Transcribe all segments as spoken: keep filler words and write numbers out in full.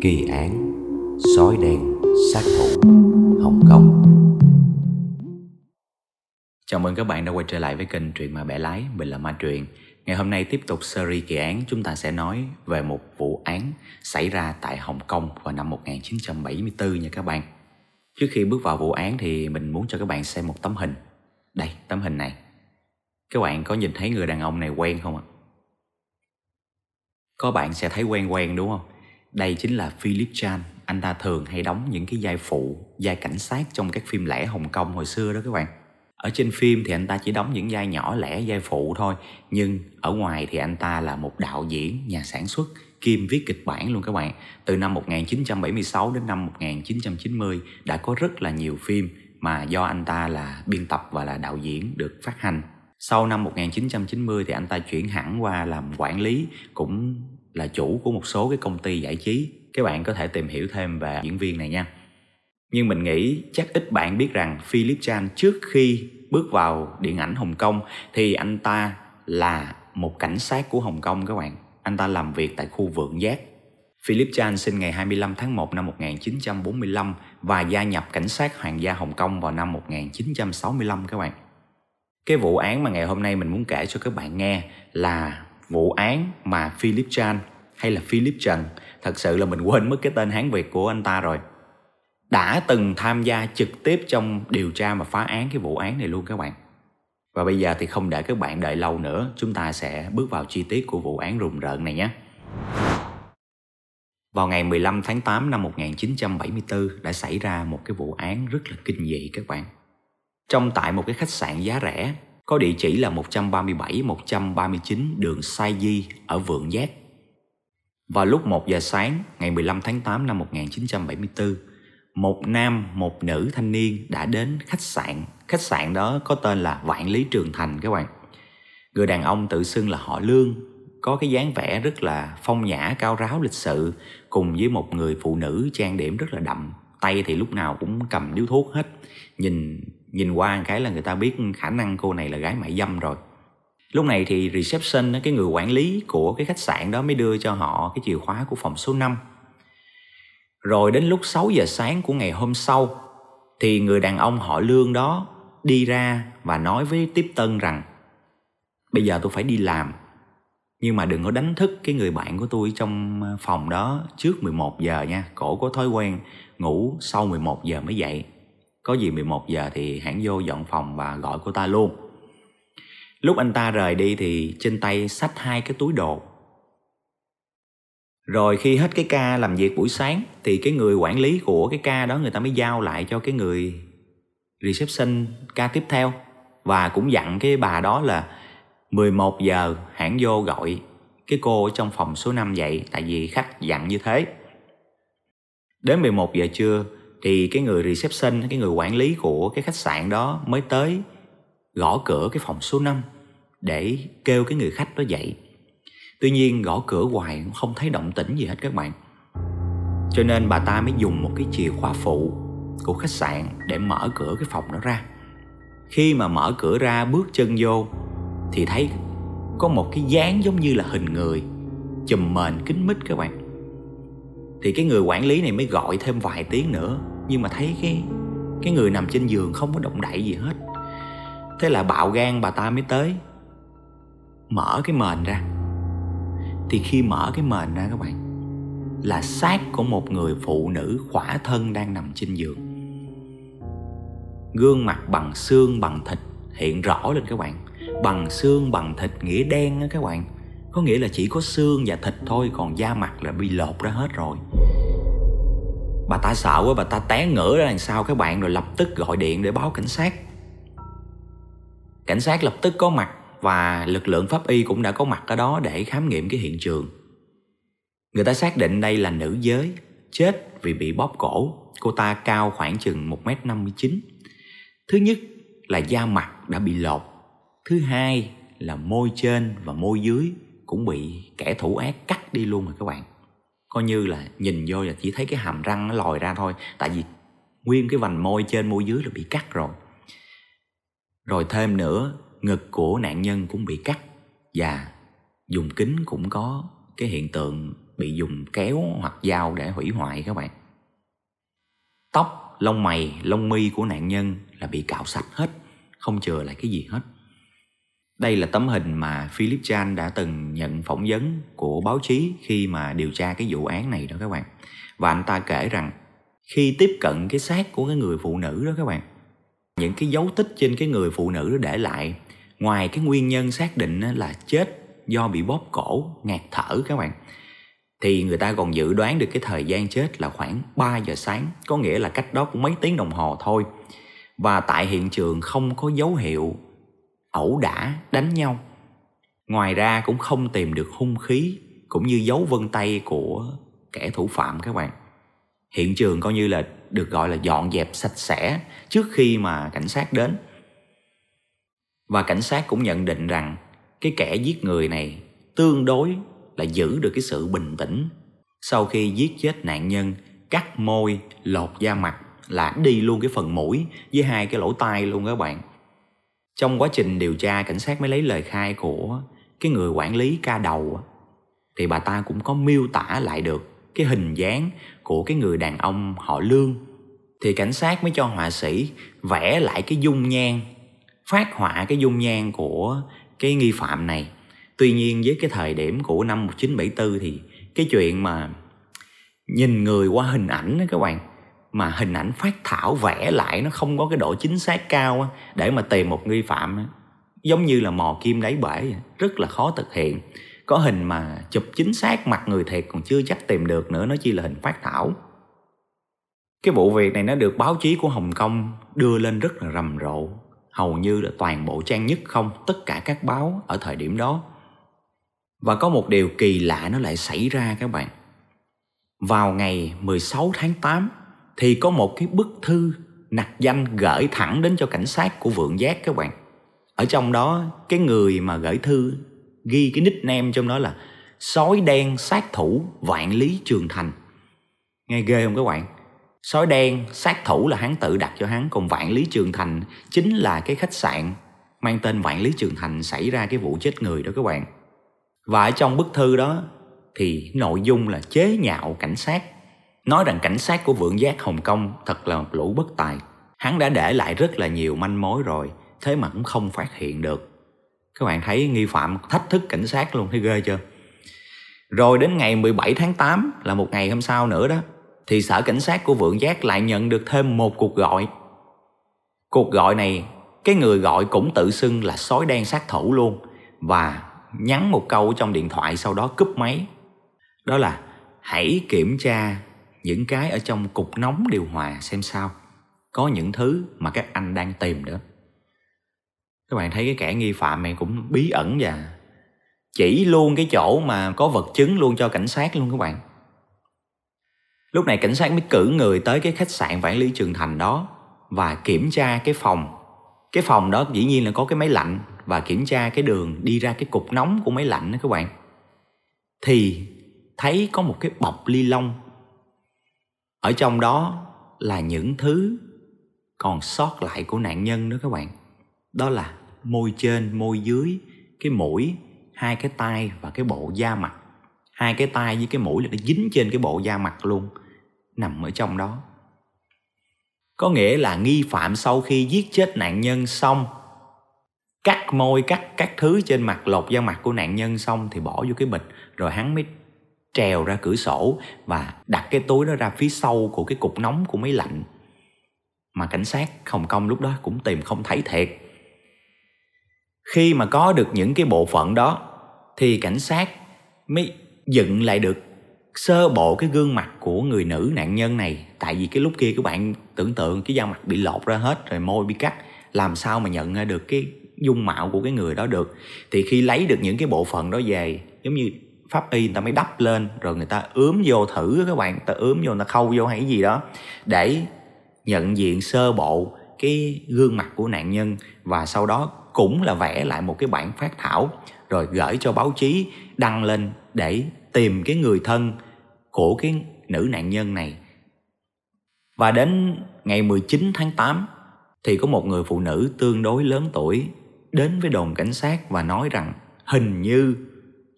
Kỳ án sói đen sát thủ Hồng Kông. Chào mừng các bạn đã quay trở lại với kênh Truyện Ma Bẻ Lái, mình là Ma Truyện. Ngày hôm nay tiếp tục series kỳ án, chúng ta sẽ nói về một vụ án xảy ra tại Hồng Kông vào năm một nghìn chín trăm bảy mươi tư nha các bạn. Trước khi bước vào vụ án thì mình muốn cho các bạn xem một tấm hình. Đây, tấm hình này. Các bạn có nhìn thấy người đàn ông này quen không ạ? Có bạn sẽ thấy quen quen đúng không? Đây chính là Philip Chan. Anh ta thường hay đóng những cái vai phụ, vai cảnh sát trong các phim lẻ Hồng Kông hồi xưa đó các bạn. Ở trên phim thì anh ta chỉ đóng những vai nhỏ lẻ, vai phụ thôi. Nhưng ở ngoài thì anh ta là một đạo diễn, nhà sản xuất, kiêm viết kịch bản luôn các bạn. Từ năm một nghìn chín trăm bảy mươi sáu đến năm một nghìn chín trăm chín mươi đã có rất là nhiều phim mà do anh ta là biên tập và là đạo diễn được phát hành. Sau năm một nghìn chín trăm chín mươi thì anh ta chuyển hẳn qua làm quản lý, cũng là chủ của một số cái công ty giải trí. Các bạn có thể tìm hiểu thêm về diễn viên này nha. Nhưng mình nghĩ chắc ít bạn biết rằng Philip Chan trước khi bước vào điện ảnh Hồng Kông thì anh ta là một cảnh sát của Hồng Kông các bạn. Anh ta làm việc tại khu Vượng Giác. Philip Chan sinh ngày hai mươi lăm tháng một năm một nghìn chín trăm bốn mươi lăm và gia nhập cảnh sát Hoàng gia Hồng Kông vào năm một nghìn chín trăm sáu mươi lăm các bạn. Cái vụ án mà ngày hôm nay mình muốn kể cho các bạn nghe là vụ án mà Philip Chan hay là Philip Trần, thật sự là mình quên mất cái tên Hán Việt của anh ta rồi, đã từng tham gia trực tiếp trong điều tra và phá án cái vụ án này luôn các bạn. Và bây giờ thì không để các bạn đợi lâu nữa, chúng ta sẽ bước vào chi tiết của vụ án rùng rợn này nhé. Vào ngày mười lăm tháng tám năm một nghìn chín trăm bảy mươi tư đã xảy ra một cái vụ án rất là kinh dị các bạn. Trong tại một cái khách sạn giá rẻ có địa chỉ là một trăm ba mươi bảy một trăm ba mươi chín đường Sai Di ở Vượng Giác. Vào lúc một giờ sáng ngày mười lăm tháng tám năm một nghìn chín trăm bảy mươi tư, một nam một nữ thanh niên đã đến khách sạn. Khách sạn đó có tên là Vạn Lý Trường Thành các bạn. Người đàn ông tự xưng là họ Lương, có cái dáng vẻ rất là phong nhã, cao ráo, lịch sự, cùng với một người phụ nữ trang điểm rất là đậm, tay thì lúc nào cũng cầm điếu thuốc hết. Nhìn nhìn qua một cái là người ta biết khả năng cô này là gái mại dâm rồi. Lúc này thì reception, cái người quản lý của cái khách sạn đó mới đưa cho họ cái chìa khóa của phòng số năm. Rồi đến lúc sáu giờ sáng của ngày hôm sau thì người đàn ông họ Lương đó đi ra và nói với tiếp tân rằng: "Bây giờ tôi phải đi làm, nhưng mà đừng có đánh thức cái người bạn của tôi trong phòng đó trước mười một giờ nha. Cổ có thói quen ngủ sau mười một giờ mới dậy. Có gì mười một giờ thì hãng vô dọn phòng và gọi cô ta luôn." Lúc anh ta rời đi thì trên tay xách hai cái túi đồ. Rồi khi hết cái ca làm việc buổi sáng thì cái người quản lý của cái ca đó người ta mới giao lại cho cái người reception ca tiếp theo. Và cũng dặn cái bà đó là mười một giờ hãng vô gọi cái cô ở trong phòng số năm dậy, tại vì khách dặn như thế. Đến mười một giờ trưa thì cái người reception, cái người quản lý của cái khách sạn đó mới tới gõ cửa cái phòng số năm để kêu cái người khách đó dậy. Tuy nhiên gõ cửa hoài cũng không thấy động tĩnh gì hết các bạn. Cho nên bà ta mới dùng một cái chìa khóa phụ của khách sạn để mở cửa cái phòng đó ra. Khi mà mở cửa ra bước chân vô thì thấy có một cái dáng giống như là hình người, chùm mền kín mít các bạn. Thì cái người quản lý này mới gọi thêm vài tiếng nữa, nhưng mà thấy cái, cái người nằm trên giường không có động đậy gì hết. Thế là bạo gan bà ta mới tới mở cái mền ra. Thì khi mở cái mền ra các bạn, là xác của một người phụ nữ khỏa thân đang nằm trên giường. Gương mặt bằng xương bằng thịt hiện rõ lên các bạn. Bằng xương bằng thịt nghĩa đen á các bạn. Có nghĩa là chỉ có xương và thịt thôi, còn da mặt là bị lột ra hết rồi. Bà ta sợ quá, bà ta té ngửa ra đằng sau các bạn, rồi lập tức gọi điện để báo cảnh sát. Cảnh sát lập tức có mặt và lực lượng pháp y cũng đã có mặt ở đó để khám nghiệm cái hiện trường. Người ta xác định đây là nữ giới, chết vì bị bóp cổ. Cô ta cao khoảng chừng một mét năm mươi chín. Thứ nhất là da mặt đã bị lột. Thứ hai là môi trên và môi dưới cũng bị kẻ thủ ác cắt đi luôn rồi các bạn. Coi như là nhìn vô là chỉ thấy cái hàm răng nó lòi ra thôi, tại vì nguyên cái vành môi trên môi dưới là bị cắt rồi. Rồi thêm nữa, ngực của nạn nhân cũng bị cắt và vùng kính cũng có cái hiện tượng bị dùng kéo hoặc dao để hủy hoại các bạn. Tóc, lông mày, lông mi của nạn nhân là bị cạo sạch hết, không chừa lại cái gì hết. Đây là tấm hình mà Philip Chan đã từng nhận phỏng vấn của báo chí khi mà điều tra cái vụ án này đó các bạn. Và anh ta kể rằng khi tiếp cận cái xác của cái người phụ nữ đó các bạn, những cái dấu tích trên cái người phụ nữ để lại, ngoài cái nguyên nhân xác định là chết do bị bóp cổ, ngạt thở các bạn, thì người ta còn dự đoán được cái thời gian chết là khoảng ba giờ sáng, có nghĩa là cách đó cũng mấy tiếng đồng hồ thôi. Và tại hiện trường không có dấu hiệu ẩu đả, đánh nhau. Ngoài ra cũng không tìm được hung khí cũng như dấu vân tay của kẻ thủ phạm các bạn. Hiện trường coi như là được gọi là dọn dẹp sạch sẽ trước khi mà cảnh sát đến. Và cảnh sát cũng nhận định rằng cái kẻ giết người này tương đối là giữ được cái sự bình tĩnh. Sau khi giết chết nạn nhân, cắt môi, lột da mặt, là đi luôn cái phần mũi với hai cái lỗ tai luôn các bạn. Trong quá trình điều tra, cảnh sát mới lấy lời khai của cái người quản lý ca đầu, thì bà ta cũng có miêu tả lại được cái hình dáng của cái người đàn ông họ Lương. Thì cảnh sát mới cho họa sĩ vẽ lại cái dung nhan, phát họa cái dung nhan của cái nghi phạm này. Tuy nhiên với cái thời điểm của năm một nghìn chín trăm bảy mươi tư thì cái chuyện mà nhìn người qua hình ảnh đó các bạn, mà hình ảnh phát thảo vẽ lại nó không có cái độ chính xác cao để mà tìm một nghi phạm, giống như là mò kim đáy bể, rất là khó thực hiện. Có hình mà chụp chính xác mặt người thiệt còn chưa chắc tìm được nữa, nó chỉ là hình phát thảo. Cái vụ việc này nó được báo chí của Hồng Kông đưa lên rất là rầm rộ, hầu như là toàn bộ trang nhất không, tất cả các báo ở thời điểm đó. Và có một điều kỳ lạ nó lại xảy ra các bạn. Vào ngày mười sáu tháng tám thì có một cái bức thư nặc danh gửi thẳng đến cho cảnh sát của Vượng Giác các bạn. Ở trong đó cái người mà gửi thư ghi cái nickname trong đó là Sói Đen Sát Thủ Vạn Lý Trường Thành. Nghe ghê không các bạn? Sói Đen Sát Thủ là hắn tự đặt cho hắn, còn Vạn Lý Trường Thành chính là cái khách sạn mang tên Vạn Lý Trường Thành xảy ra cái vụ chết người đó các bạn. Và ở trong bức thư đó thì nội dung là chế nhạo cảnh sát, nói rằng cảnh sát của Vượng Giác Hồng Kông thật là một lũ bất tài. Hắn đã để lại rất là nhiều manh mối rồi, thế mà cũng không phát hiện được. Các bạn thấy nghi phạm thách thức cảnh sát luôn, thấy ghê chưa? Rồi đến ngày mười bảy tháng tám, là một ngày hôm sau nữa đó, thì sở cảnh sát của Vượng Giác lại nhận được thêm một cuộc gọi. Cuộc gọi này, cái người gọi cũng tự xưng là Sói Đen Sát Thủ luôn, và nhắn một câu trong điện thoại sau đó cúp máy. Đó là hãy kiểm tra những cái ở trong cục nóng điều hòa xem sao, có những thứ mà các anh đang tìm đó. Các bạn thấy cái kẻ nghi phạm này cũng bí ẩn và chỉ luôn cái chỗ mà có vật chứng luôn cho cảnh sát luôn các bạn. Lúc này cảnh sát mới cử người tới cái khách sạn Vạn Lý Trường Thành đó và kiểm tra cái phòng. Cái phòng đó dĩ nhiên là có cái máy lạnh, và kiểm tra cái đường đi ra cái cục nóng của máy lạnh đó các bạn. Thì thấy có một cái bọc ni lông, ở trong đó là những thứ còn sót lại của nạn nhân đó các bạn. Đó là môi trên, môi dưới, cái mũi, hai cái tai và cái bộ da mặt. Hai cái tai với cái mũi là nó dính trên cái bộ da mặt luôn, nằm ở trong đó. Có nghĩa là nghi phạm sau khi giết chết nạn nhân xong, cắt môi, cắt các thứ trên mặt, lột da mặt của nạn nhân xong thì bỏ vô cái bịch, rồi hắn mới trèo ra cửa sổ và đặt cái túi đó ra phía sau của cái cục nóng của máy lạnh. Mà cảnh sát Hồng Kông lúc đó cũng tìm không thấy thiệt. Khi mà có được những cái bộ phận đó thì cảnh sát mới dựng lại được sơ bộ cái gương mặt của người nữ nạn nhân này. Tại vì cái lúc kia các bạn tưởng tượng cái da mặt bị lột ra hết rồi, môi bị cắt, làm sao mà nhận ra được cái dung mạo của cái người đó được. Thì khi lấy được những cái bộ phận đó về, giống như pháp y người ta mới đắp lên, rồi người ta ướm vô thử các bạn, người ta ướm vô, người ta khâu vô hay gì đó để nhận diện sơ bộ cái gương mặt của nạn nhân. Và sau đó cũng là vẽ lại một cái bản phát thảo rồi gửi cho báo chí đăng lên để tìm cái người thân của cái nữ nạn nhân này. Và đến ngày mười chín tháng tám thì có một người phụ nữ tương đối lớn tuổi đến với đồn cảnh sát và nói rằng hình như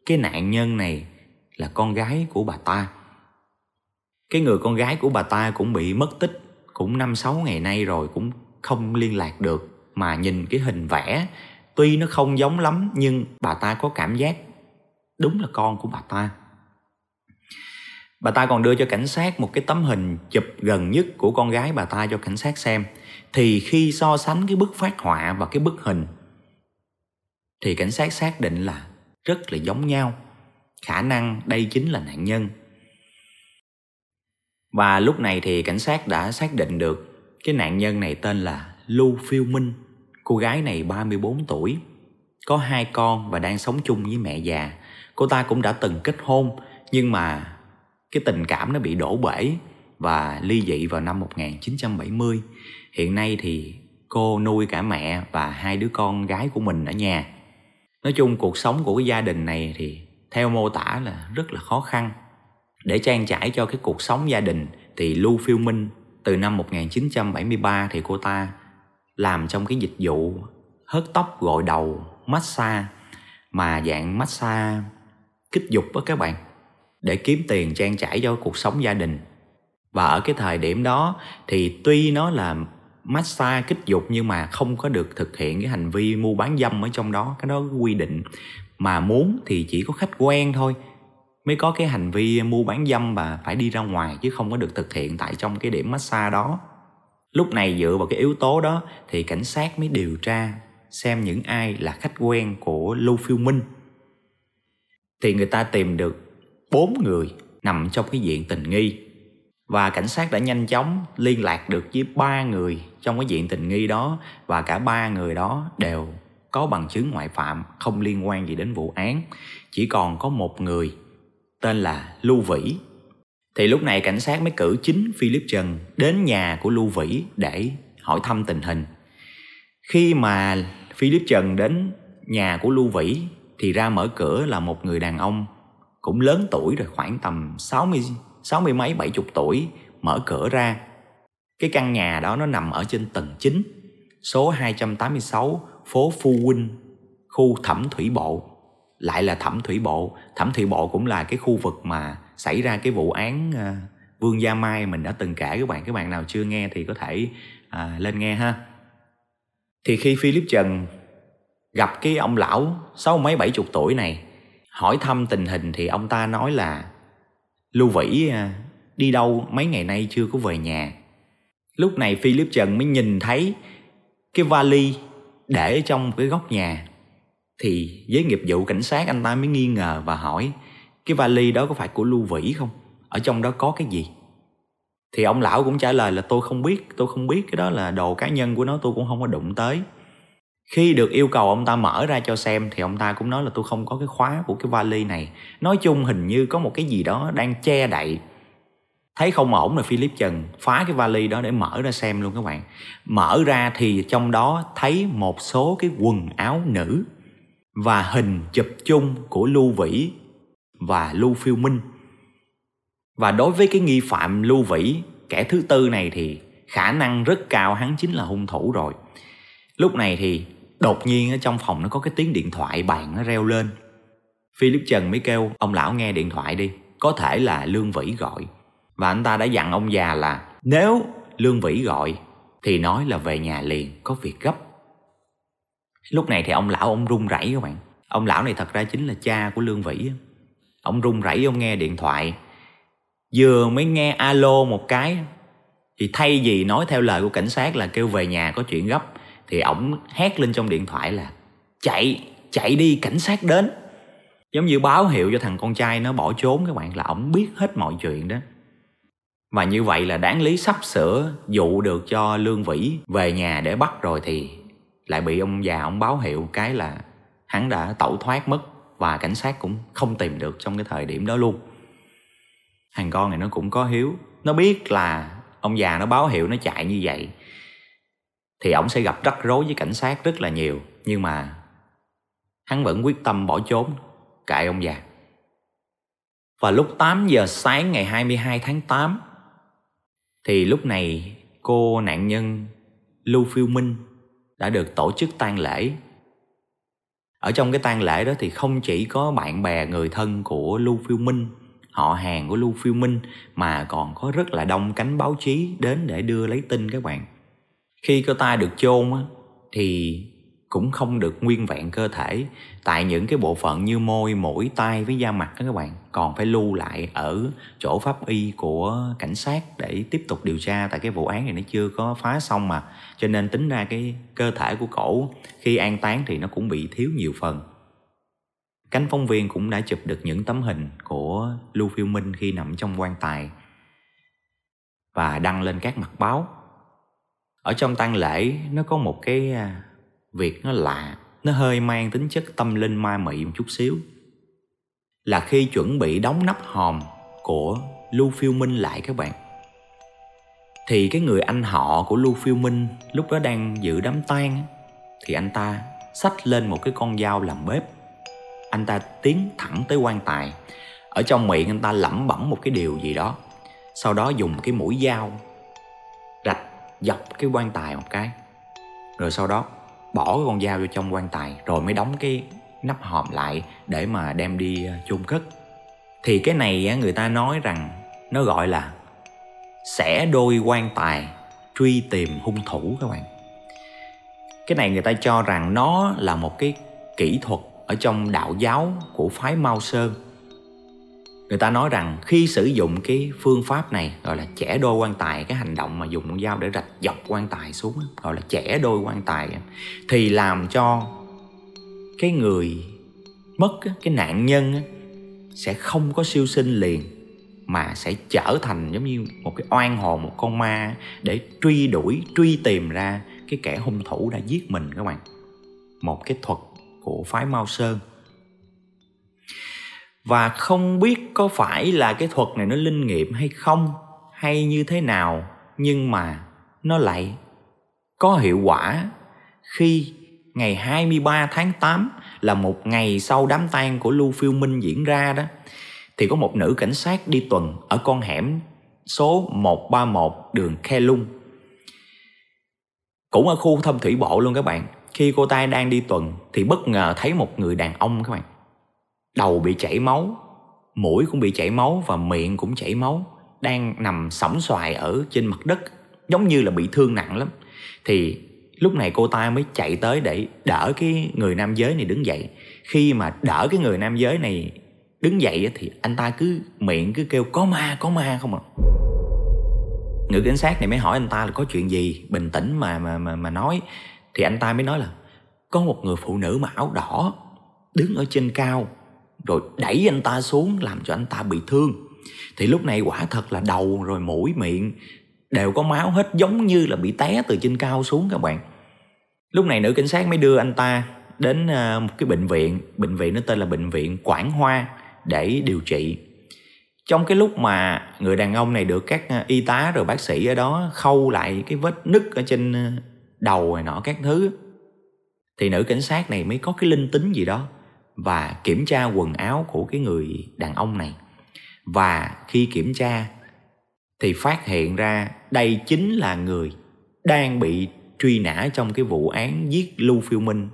cái nạn nhân này là con gái của bà ta. Cái người con gái của bà ta cũng bị mất tích cũng năm sáu ngày nay rồi, cũng không liên lạc được. Mà nhìn cái hình vẽ, tuy nó không giống lắm nhưng bà ta có cảm giác đúng là con của bà ta. Bà ta còn đưa cho cảnh sát một cái tấm hình chụp gần nhất của con gái bà ta cho cảnh sát xem. Thì khi so sánh cái bức phác họa và cái bức hình thì cảnh sát xác định là rất là giống nhau. Khả năng đây chính là nạn nhân. Và lúc này thì cảnh sát đã xác định được cái nạn nhân này tên là Lưu Phiêu Minh. Cô gái này ba mươi bốn tuổi, có hai con và đang sống chung với mẹ già. Cô ta cũng đã từng kết hôn, nhưng mà cái tình cảm nó bị đổ bể và ly dị vào năm một nghìn chín trăm bảy mươi. Hiện nay thì cô nuôi cả mẹ và hai đứa con gái của mình ở nhà. Nói chung cuộc sống của cái gia đình này thì theo mô tả là rất là khó khăn. Để trang trải cho cái cuộc sống gia đình thì Lưu Phiêu Minh từ năm một nghìn chín trăm bảy mươi ba thì cô ta làm trong cái dịch vụ hớt tóc, gội đầu, massage, mà dạng massage kích dục đó các bạn, để kiếm tiền trang trải cho cuộc sống gia đình. Và ở cái thời điểm đó thì tuy nó là massage kích dục nhưng mà không có được thực hiện cái hành vi mua bán dâm ở trong đó. Cái đó quy định mà muốn thì chỉ có khách quen thôi mới có cái hành vi mua bán dâm và phải đi ra ngoài, chứ không có được thực hiện tại trong cái điểm massage đó. Lúc này dựa vào cái yếu tố đó thì cảnh sát mới điều tra xem những ai là khách quen của Lưu Phiêu Minh. Thì người ta tìm được bốn người nằm trong cái diện tình nghi. Và cảnh sát đã nhanh chóng liên lạc được với ba người trong cái diện tình nghi đó. Và cả ba người đó đều có bằng chứng ngoại phạm không liên quan gì đến vụ án. Chỉ còn có một người tên là Lưu Vĩ. Thì lúc này cảnh sát mới cử chính Philip Chan đến nhà của Lưu Vĩ để hỏi thăm tình hình. Khi mà Philip Chan đến nhà của Lưu Vĩ thì ra mở cửa là một người đàn ông cũng lớn tuổi rồi, khoảng tầm sáu mươi mấy bảy chục tuổi mở cửa ra. Cái căn nhà đó nó nằm ở trên tầng chín, số hai trăm tám mươi sáu, phố Phu Huynh, khu Thẩm Thủy Bộ. Lại là Thẩm Thủy Bộ. Thẩm Thủy Bộ cũng là cái khu vực mà xảy ra cái vụ án à, Vương Gia Mai mình đã từng kể các bạn. Các bạn nào chưa nghe thì có thể à, lên nghe ha. Thì khi Philip Chan gặp cái ông lão sáu mấy bảy chục tuổi này hỏi thăm tình hình thì ông ta nói là Lưu Vĩ à, đi đâu mấy ngày nay chưa có về nhà. Lúc này Philip Chan mới nhìn thấy cái vali để trong cái góc nhà. Thì với nghiệp vụ cảnh sát anh ta mới nghi ngờ và hỏi cái vali đó có phải của Lưu Vĩ không? Ở trong đó có cái gì? Thì ông lão cũng trả lời là tôi không biết, tôi không biết, cái đó là đồ cá nhân của nó, tôi cũng không có đụng tới. Khi được yêu cầu ông ta mở ra cho xem thì ông ta cũng nói là tôi không có cái khóa của cái vali này. Nói chung hình như có một cái gì đó đang che đậy. Thấy không ổn rồi Philip Chan phá cái vali đó để mở ra xem luôn các bạn. Mở ra thì trong đó thấy một số cái quần áo nữ và hình chụp chung của Lưu Vĩ và Lưu Phiêu Minh. Và đối với cái nghi phạm Lưu Vĩ, kẻ thứ tư này, thì khả năng rất cao hắn chính là hung thủ rồi. Lúc này thì đột nhiên ở trong phòng nó có cái tiếng điện thoại bàn nó reo lên. Philip Chan mới kêu ông lão nghe điện thoại đi, có thể là Lương Vĩ gọi. Và anh ta đã dặn ông già là nếu Lương Vĩ gọi thì nói là về nhà liền, có việc gấp. Lúc này thì ông lão ông run rẩy các bạn. Ông lão này thật ra chính là cha của Lương Vĩ. Ông run rẩy ông nghe điện thoại. Vừa mới nghe alo một cái thì thay vì nói theo lời của cảnh sát là kêu về nhà có chuyện gấp thì ổng hét lên trong điện thoại là chạy, chạy đi, cảnh sát đến. Giống như báo hiệu cho thằng con trai nó bỏ trốn các bạn, là ổng biết hết mọi chuyện đó. Và như vậy là đáng lý sắp sửa dụ được cho Lương Vĩ về nhà để bắt rồi thì lại bị ông già ông báo hiệu cái là hắn đã tẩu thoát mất và cảnh sát cũng không tìm được trong cái thời điểm đó luôn. Thằng con này nó cũng có hiếu, nó biết là ông già nó báo hiệu nó chạy như vậy thì ổng sẽ gặp rắc rối với cảnh sát rất là nhiều, nhưng mà hắn vẫn quyết tâm bỏ trốn, kệ ông già. Và lúc tám giờ sáng ngày hai mươi hai tháng tám thì lúc này cô nạn nhân Lưu Phiêu Minh đã được tổ chức tang lễ. Ở trong cái tang lễ đó thì không chỉ có bạn bè người thân của Lưu Phiêu Minh, họ hàng của Lưu Phiêu Minh, mà còn có rất là đông cánh báo chí đến để đưa lấy tin các bạn. Khi cô ta được chôn á, thì cũng không được nguyên vẹn cơ thể, tại những cái bộ phận như môi, mũi, tai với da mặt đó các bạn, còn phải lưu lại ở chỗ pháp y của cảnh sát để tiếp tục điều tra, tại cái vụ án này nó chưa có phá xong mà. Cho nên tính ra cái cơ thể của cổ khi an táng thì nó cũng bị thiếu nhiều phần. Cánh phóng viên cũng đã chụp được những tấm hình của Lưu Phiêu Minh khi nằm trong quan tài và đăng lên các mặt báo. Ở trong tang lễ nó có một cái việc nó lạ, nó hơi mang tính chất tâm linh ma mị một chút xíu, là khi chuẩn bị đóng nắp hòm của Lưu Phiêu Minh lại các bạn, thì cái người anh họ của Lưu Phiêu Minh lúc đó đang giữ đám tang, thì anh ta xách lên một cái con dao làm bếp. Anh ta tiến thẳng tới quan tài, ở trong miệng anh ta lẩm bẩm một cái điều gì đó, sau đó dùng cái mũi dao rạch dọc cái quan tài một cái, rồi sau đó bỏ cái con dao vô trong quan tài, rồi mới đóng cái nắp hòm lại để mà đem đi chôn cất. Thì cái này người ta nói rằng nó gọi là xẻ đôi quan tài truy tìm hung thủ các bạn. Cái này người ta cho rằng nó là một cái kỹ thuật ở trong đạo giáo của phái Mao Sơn. Người ta nói rằng khi sử dụng cái phương pháp này gọi là chẻ đôi quan tài, cái hành động mà dùng con dao để rạch dọc quan tài xuống gọi là chẻ đôi quan tài, thì làm cho cái người mất, cái nạn nhân sẽ không có siêu sinh liền, mà sẽ trở thành giống như một cái oan hồn, một con ma để truy đuổi, truy tìm ra cái kẻ hung thủ đã giết mình các bạn. Một cái thuật của phái Mao Sơn. Và không biết có phải là cái thuật này nó linh nghiệm hay không, hay như thế nào, nhưng mà nó lại có hiệu quả khi ngày hai mươi ba tháng tám, là một ngày sau đám tang của Lưu Phiêu Minh diễn ra đó, thì có một nữ cảnh sát đi tuần ở con hẻm số một ba một đường Khe Lung, cũng ở khu Thẩm Thủy Bộ luôn các bạn. Khi cô ta đang đi tuần thì bất ngờ thấy một người đàn ông các bạn, đầu bị chảy máu, mũi cũng bị chảy máu và miệng cũng chảy máu, đang nằm sõng xoài ở trên mặt đất, giống như là bị thương nặng lắm. Thì lúc này cô ta mới chạy tới để đỡ cái người nam giới này đứng dậy. Khi mà đỡ cái người nam giới này đứng dậy thì anh ta cứ miệng cứ kêu có ma, có ma không ạ. Nữ cảnh sát này mới hỏi anh ta là có chuyện gì, bình tĩnh mà mà mà, mà nói. Thì anh ta mới nói là có một người phụ nữ mà áo đỏ đứng ở trên cao rồi đẩy anh ta xuống làm cho anh ta bị thương. Thì lúc này quả thật là đầu rồi mũi miệng đều có máu hết, giống như là bị té từ trên cao xuống các bạn. Lúc này nữ cảnh sát mới đưa anh ta đến một cái bệnh viện, bệnh viện nó tên là Bệnh viện Quảng Hoa, để điều trị. Trong cái lúc mà người đàn ông này được các y tá rồi bác sĩ ở đó khâu lại cái vết nứt ở trên đầu rồi nọ các thứ, thì nữ cảnh sát này mới có cái linh tính gì đó và kiểm tra quần áo của cái người đàn ông này. Và khi kiểm tra thì phát hiện ra đây chính là người đang bị truy nã trong cái vụ án giết Lưu Phiêu Minh.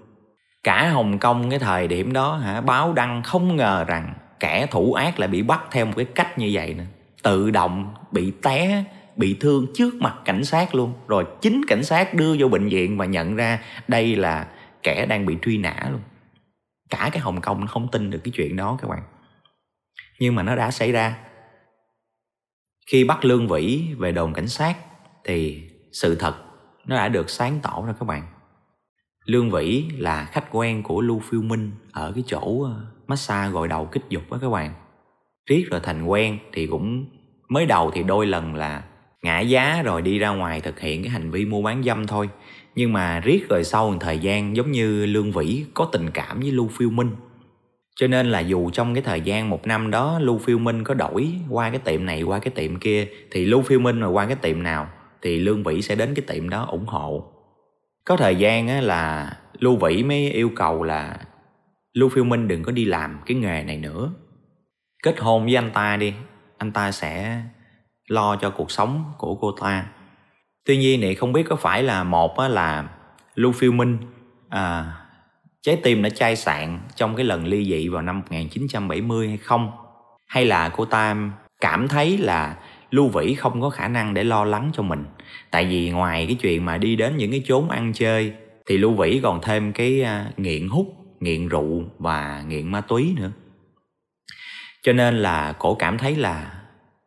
Cả Hồng Kông cái thời điểm đó hả, báo đăng không ngờ rằng kẻ thủ ác lại bị bắt theo một cái cách như vậy nữa, tự động bị té, bị thương trước mặt cảnh sát luôn. Rồi chính cảnh sát đưa vô bệnh viện và nhận ra đây là kẻ đang bị truy nã luôn. Cả cái Hồng Kông nó không tin được cái chuyện đó các bạn. Nhưng mà nó đã xảy ra. Khi bắt Lương Vĩ về đồn cảnh sát thì sự thật nó đã được sáng tỏ ra các bạn. Lương Vĩ là khách quen của Lưu Phiêu Minh ở cái chỗ massage gội đầu kích dục đó các bạn. Riết rồi thành quen, thì cũng mới đầu thì đôi lần là ngã giá rồi đi ra ngoài thực hiện cái hành vi mua bán dâm thôi. Nhưng mà riết rồi sau một thời gian, giống như Lương Vĩ có tình cảm với Lưu Phiêu Minh, cho nên là dù trong cái thời gian một năm đó Lưu Phiêu Minh có đổi qua cái tiệm này qua cái tiệm kia, thì Lưu Phiêu Minh mà qua cái tiệm nào thì Lương Vĩ sẽ đến cái tiệm đó ủng hộ. Có thời gian là Lưu Vĩ mới yêu cầu là Lưu Phiêu Minh đừng có đi làm cái nghề này nữa, kết hôn với anh ta đi, anh ta sẽ lo cho cuộc sống của cô ta. Tuy nhiên này không biết có phải là một là Lưu Phiêu Minh à, Trái tim đã chai sạn trong cái lần ly dị vào năm một nghìn chín trăm bảy mươi hay không? Hay là cô ta cảm thấy là Lưu Vĩ không có khả năng để lo lắng cho mình? Tại vì ngoài cái chuyện mà đi đến những cái chốn ăn chơi thì Lưu Vĩ còn thêm cái nghiện hút, nghiện rượu và nghiện ma túy nữa. Cho nên là cổ cảm thấy là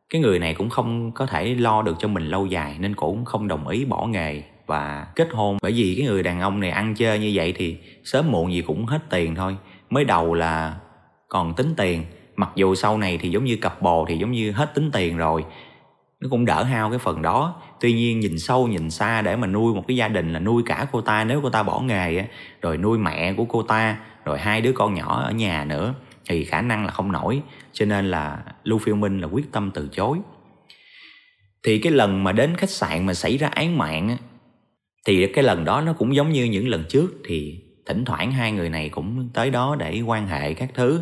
cái người này cũng không có thể lo được cho mình lâu dài, nên cổ cũng không đồng ý bỏ nghề và kết hôn. Bởi vì cái người đàn ông này ăn chơi như vậy thì sớm muộn gì cũng hết tiền thôi. Mới đầu là còn tính tiền, mặc dù sau này thì giống như cặp bồ thì giống như hết tính tiền rồi, nó cũng đỡ hao cái phần đó. Tuy nhiên nhìn sâu nhìn xa để mà nuôi một cái gia đình là nuôi cả cô ta nếu cô ta bỏ nghề, rồi nuôi mẹ của cô ta, rồi hai đứa con nhỏ ở nhà nữa, thì khả năng là không nổi. Cho nên là Lưu Phiêu Minh là quyết tâm từ chối. Thì cái lần mà đến khách sạn mà xảy ra án mạng thì cái lần đó nó cũng giống như những lần trước, thì thỉnh thoảng hai người này cũng tới đó để quan hệ các thứ.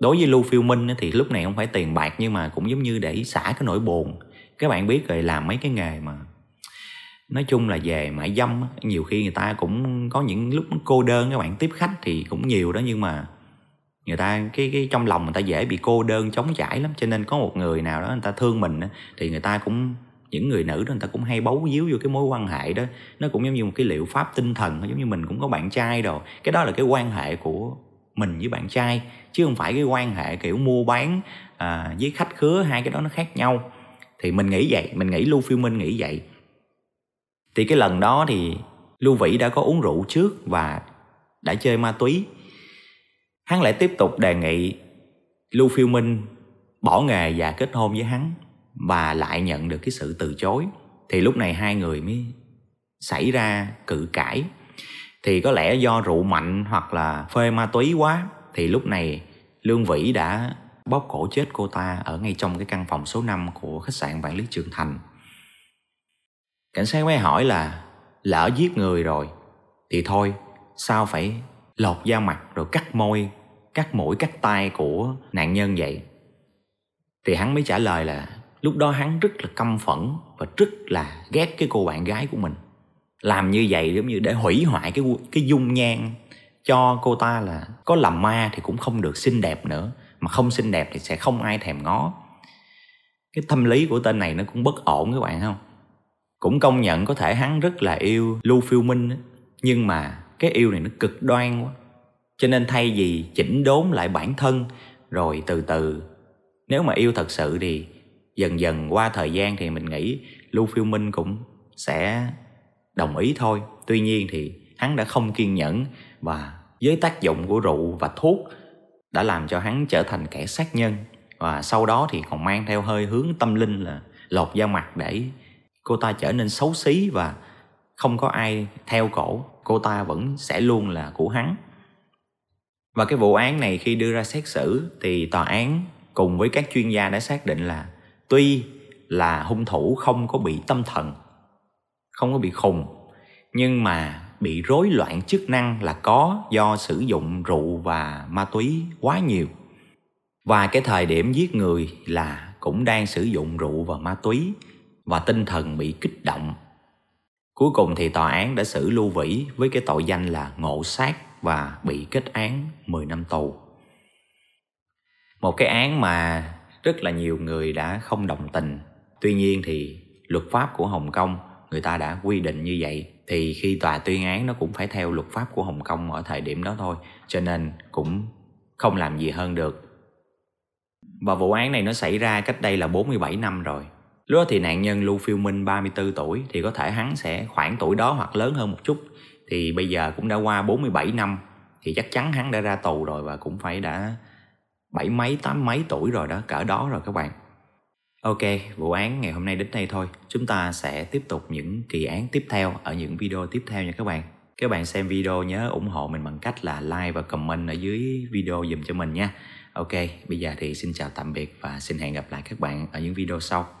Đối với Lưu Phiêu Minh thì lúc này không phải tiền bạc, nhưng mà cũng giống như để xả cái nỗi buồn. Các bạn biết rồi, làm mấy cái nghề mà nói chung là về mại dâm, nhiều khi người ta cũng có những lúc cô đơn. Các bạn tiếp khách thì cũng nhiều đó, nhưng mà người ta cái cái trong lòng người ta dễ bị cô đơn trống trải lắm. Cho nên có một người nào đó người ta thương mình thì người ta cũng, những người nữ đó người ta cũng hay bấu víu vô cái mối quan hệ đó. Nó cũng giống như một cái liệu pháp tinh thần, giống như mình cũng có bạn trai rồi, cái đó là cái quan hệ của mình với bạn trai, chứ không phải cái quan hệ kiểu mua bán à, với khách khứa. Hai cái đó nó khác nhau. Thì mình nghĩ vậy, mình nghĩ Lưu Phiêu Minh nghĩ vậy. Thì cái lần đó thì Lưu Vĩ đã có uống rượu trước và đã chơi ma túy. Hắn lại tiếp tục đề nghị Lưu Phiêu Minh bỏ nghề và kết hôn với hắn, và lại nhận được cái sự từ chối. Thì lúc này hai người mới xảy ra cự cãi. Thì có lẽ do rượu mạnh hoặc là phê ma túy quá, thì lúc này Lưu Vĩ đã bóp cổ chết cô ta ở ngay trong cái căn phòng số năm của khách sạn Vạn Lý Trường Thành. Cảnh sát mới hỏi là lỡ giết người rồi thì thôi, sao phải lột da mặt rồi cắt môi, cắt mũi, cắt tay của nạn nhân vậy? Thì hắn mới trả lời là lúc đó hắn rất là căm phẫn và rất là ghét cái cô bạn gái của mình. Làm như vậy giống như để hủy hoại cái cái dung nhan cho cô ta, là có làm ma thì cũng không được xinh đẹp nữa, mà không xinh đẹp thì sẽ không ai thèm ngó. Cái tâm lý của tên này nó cũng bất ổn các bạn không? Cũng công nhận có thể hắn rất là yêu Lưu Phiêu Minh, nhưng mà cái yêu này nó cực đoan quá. Cho nên thay vì chỉnh đốn lại bản thân, rồi từ từ nếu mà yêu thật sự thì dần dần qua thời gian thì mình nghĩ Lưu Phiêu Minh cũng sẽ đồng ý thôi. Tuy nhiên thì hắn đã không kiên nhẫn, và với tác dụng của rượu và thuốc đã làm cho hắn trở thành kẻ sát nhân. Và sau đó thì còn mang theo hơi hướng tâm linh là lột da mặt để cô ta trở nên xấu xí và không có ai theo cổ. Cô ta vẫn sẽ luôn là của hắn. Và cái vụ án này khi đưa ra xét xử thì tòa án cùng với các chuyên gia đã xác định là tuy là hung thủ không có bị tâm thần, không có bị khùng, nhưng mà bị rối loạn chức năng là có, do sử dụng rượu và ma túy quá nhiều. Và cái thời điểm giết người là cũng đang sử dụng rượu và ma túy, và tinh thần bị kích động. Cuối cùng thì tòa án đã xử Lưu Vĩ với cái tội danh là ngộ sát và bị kết án mười năm tù. Một cái án mà rất là nhiều người đã không đồng tình. Tuy nhiên thì luật pháp của Hồng Kông người ta đã quy định như vậy, thì khi tòa tuyên án nó cũng phải theo luật pháp của Hồng Kông ở thời điểm đó thôi, cho nên cũng không làm gì hơn được. Và vụ án này nó xảy ra cách đây là bốn mươi bảy năm rồi. Lúc đó thì nạn nhân Lưu Phiêu Minh ba mươi tư tuổi, thì có thể hắn sẽ khoảng tuổi đó hoặc lớn hơn một chút. Thì bây giờ cũng đã qua bốn mươi bảy năm, thì chắc chắn hắn đã ra tù rồi và cũng phải đã bảy mấy, tám mấy tuổi rồi đó, cỡ đó rồi các bạn. Ok, vụ án ngày hôm nay đến đây thôi. Chúng ta sẽ tiếp tục những kỳ án tiếp theo ở những video tiếp theo nha các bạn. Các bạn xem video nhớ ủng hộ mình bằng cách là like và comment ở dưới video giùm cho mình nha. Ok, bây giờ thì xin chào tạm biệt và xin hẹn gặp lại các bạn ở những video sau.